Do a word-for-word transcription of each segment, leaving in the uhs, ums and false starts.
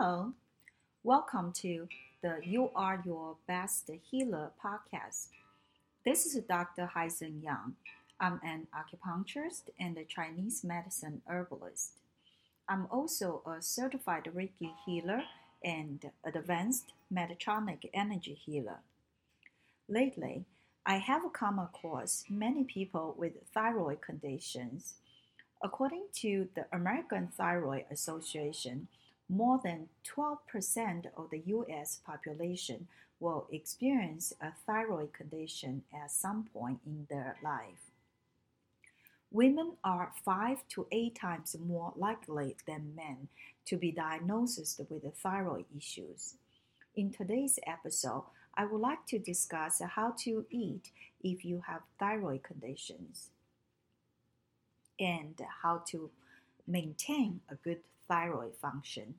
Hello, welcome to the You Are Your Best Healer podcast. This is Doctor Haizhen Yang. I'm an acupuncturist and a Chinese medicine herbalist. I'm also a certified Reiki healer and advanced Metatronic energy healer. Lately, I have come across many people with thyroid conditions. According to the American Thyroid Association, more than twelve percent of the U S population will experience a thyroid condition at some point in their life. Women are five to eight times more likely than men to be diagnosed with thyroid issues. In today's episode, I would like to discuss how to eat if you have thyroid conditions and how to maintain a good thyroid function.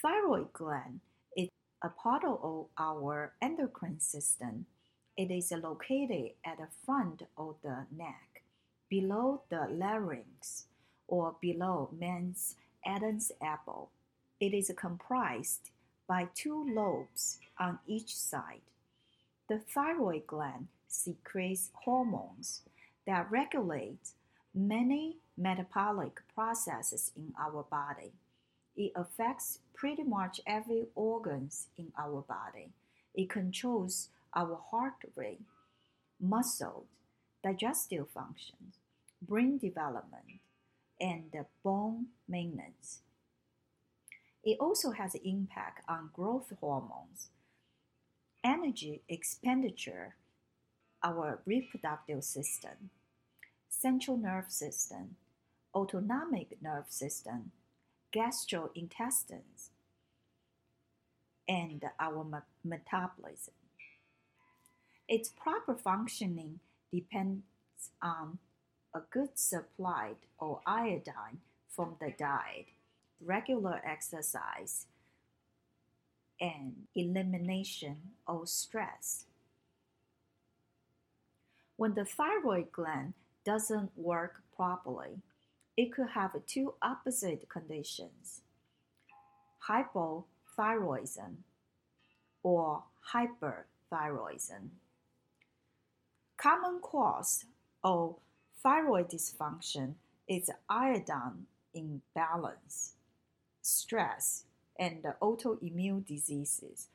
Thyroid gland is a part of our endocrine system. It is located at the front of the neck, below the larynx, or below man's Adam's apple. It is comprised by two lobes on each side. The thyroid gland secretes hormones that regulate many metabolic processes in our body. It affects pretty much every organ in our body. It controls our heart rate, muscle, digestive functions, brain development, and bone maintenance. It also has an impact on growth hormones, energy expenditure, our reproductive system, central nerve system, autonomic nerve system, gastrointestines, and our me- metabolism. Its proper functioning depends on a good supply of iodine from the diet, regular exercise, and elimination of stress. When the thyroid gland doesn't work properly, it could have two opposite conditions: hypothyroidism or hyperthyroidism. Common cause of thyroid dysfunction is iodine imbalance, stress, and autoimmune diseases.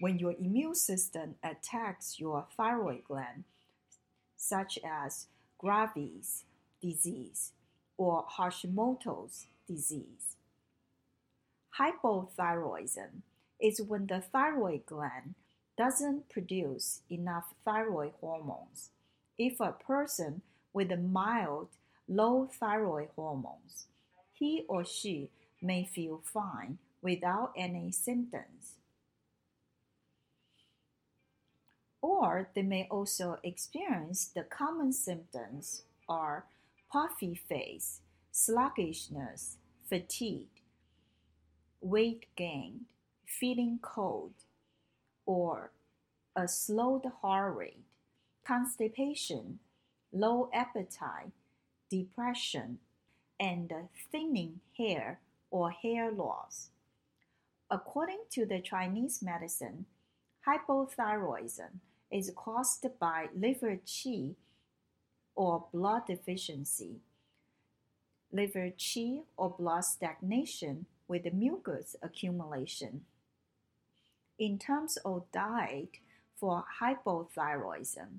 When your immune system attacks your thyroid gland, such as Graves' disease or Hashimoto's disease. Hypothyroidism is when the thyroid gland doesn't produce enough thyroid hormones. If a person with a mild, low thyroid hormones, he or she may feel fine without any symptoms. Or they may also experience the common symptoms are puffy face, sluggishness, fatigue, weight gain, feeling cold, or a slowed heart rate, constipation, low appetite, depression, and thinning hair or hair loss. According to the Chinese medicine, hypothyroidism is caused by liver qi or blood deficiency, liver qi or blood stagnation with mucus accumulation. In terms of diet for hypothyroidism,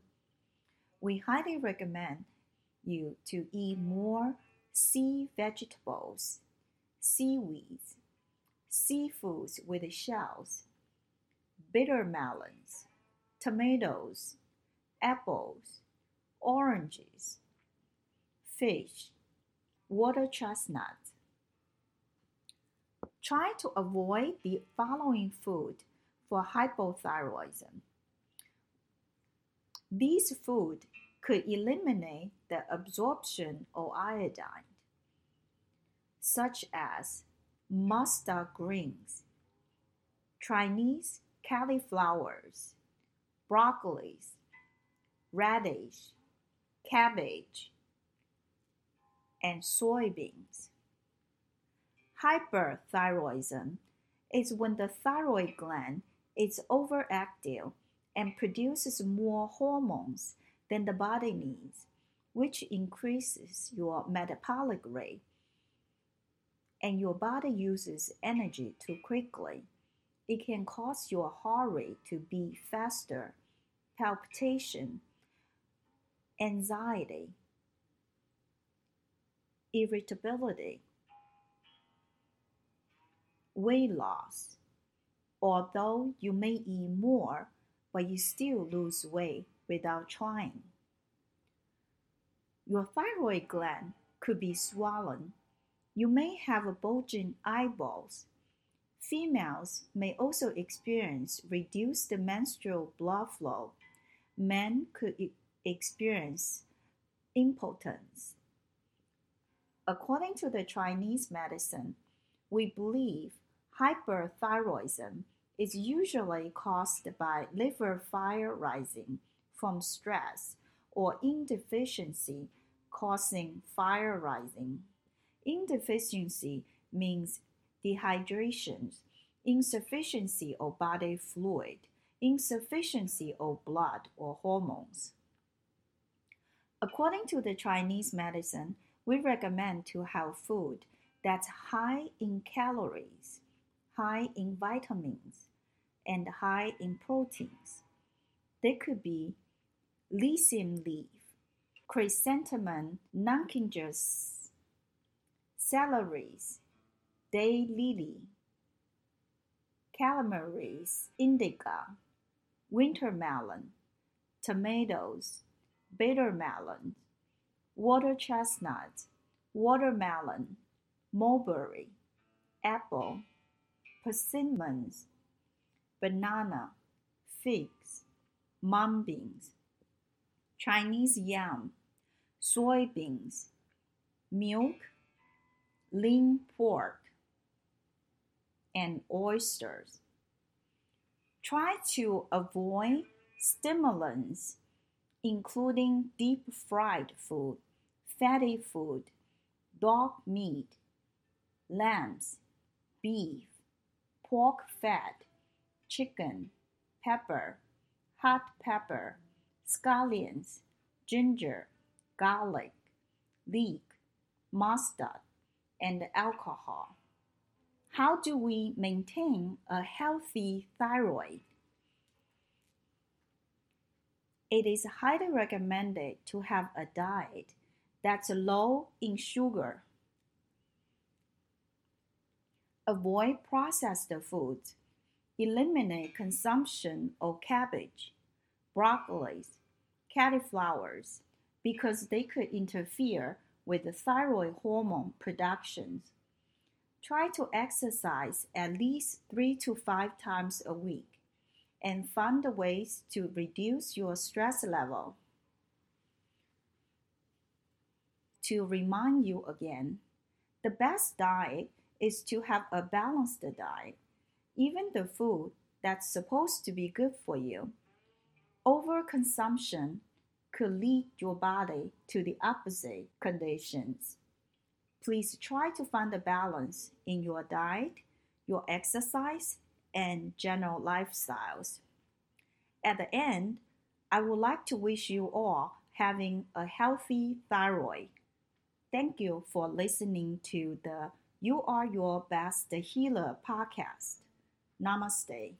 we highly recommend you to eat more sea vegetables, seaweeds, seafoods with shells, bitter melons, tomatoes, apples, oranges, fish, water chestnut. Try to avoid the following food for hypothyroidism. These foods could eliminate the absorption of iodine, such as mustard greens, Chinese cauliflowers, broccolis, radish, cabbage, and soybeans. Hyperthyroidism is when the thyroid gland is overactive and produces more hormones than the body needs, which increases your metabolic rate, and your body uses energy too quickly. It can cause your heart rate to beat faster, palpitation, anxiety, irritability, weight loss. Although you may eat more, but you still lose weight without trying. Your thyroid gland could be swollen. You may have bulging eyeballs. Females may also experience reduced menstrual blood flow. Men could e- experience impotence. According to the Chinese medicine, we believe hyperthyroidism is usually caused by liver fire rising from stress or indeficiency causing fire rising. Indeficiency means dehydration, insufficiency of body fluid, insufficiency of blood or hormones. According to the Chinese medicine, we recommend to have food that's high in calories, high in vitamins, and high in proteins. They could be lysine leaf, chrysanthemum, nankinges, celery, day lily, calamaries, indica, winter melon, tomatoes, bitter melon, water chestnut, watermelon, mulberry, apple, persimmons, banana, figs, mung beans, Chinese yam, soybeans, milk, lean pork, and oysters. Try to avoid stimulants, including deep-fried food, fatty food, dog meat, lambs, beef, pork fat, chicken, pepper, hot pepper, scallions, ginger, garlic, leek, mustard, and alcohol. How do we maintain a healthy thyroid? It is highly recommended to have a diet that's low in sugar. Avoid processed foods. Eliminate consumption of cabbage, broccoli, cauliflowers because they could interfere with the thyroid hormone production. Try to exercise at least three to five times a week and find ways to reduce your stress level. To remind you again, the best diet is to have a balanced diet, even the food that's supposed to be good for you. Overconsumption could lead your body to the opposite conditions. Please try to find a balance in your diet, your exercise, and general lifestyles. At the end, I would like to wish you all having a healthy thyroid. Thank you for listening to the You Are Your Best Healer podcast. Namaste.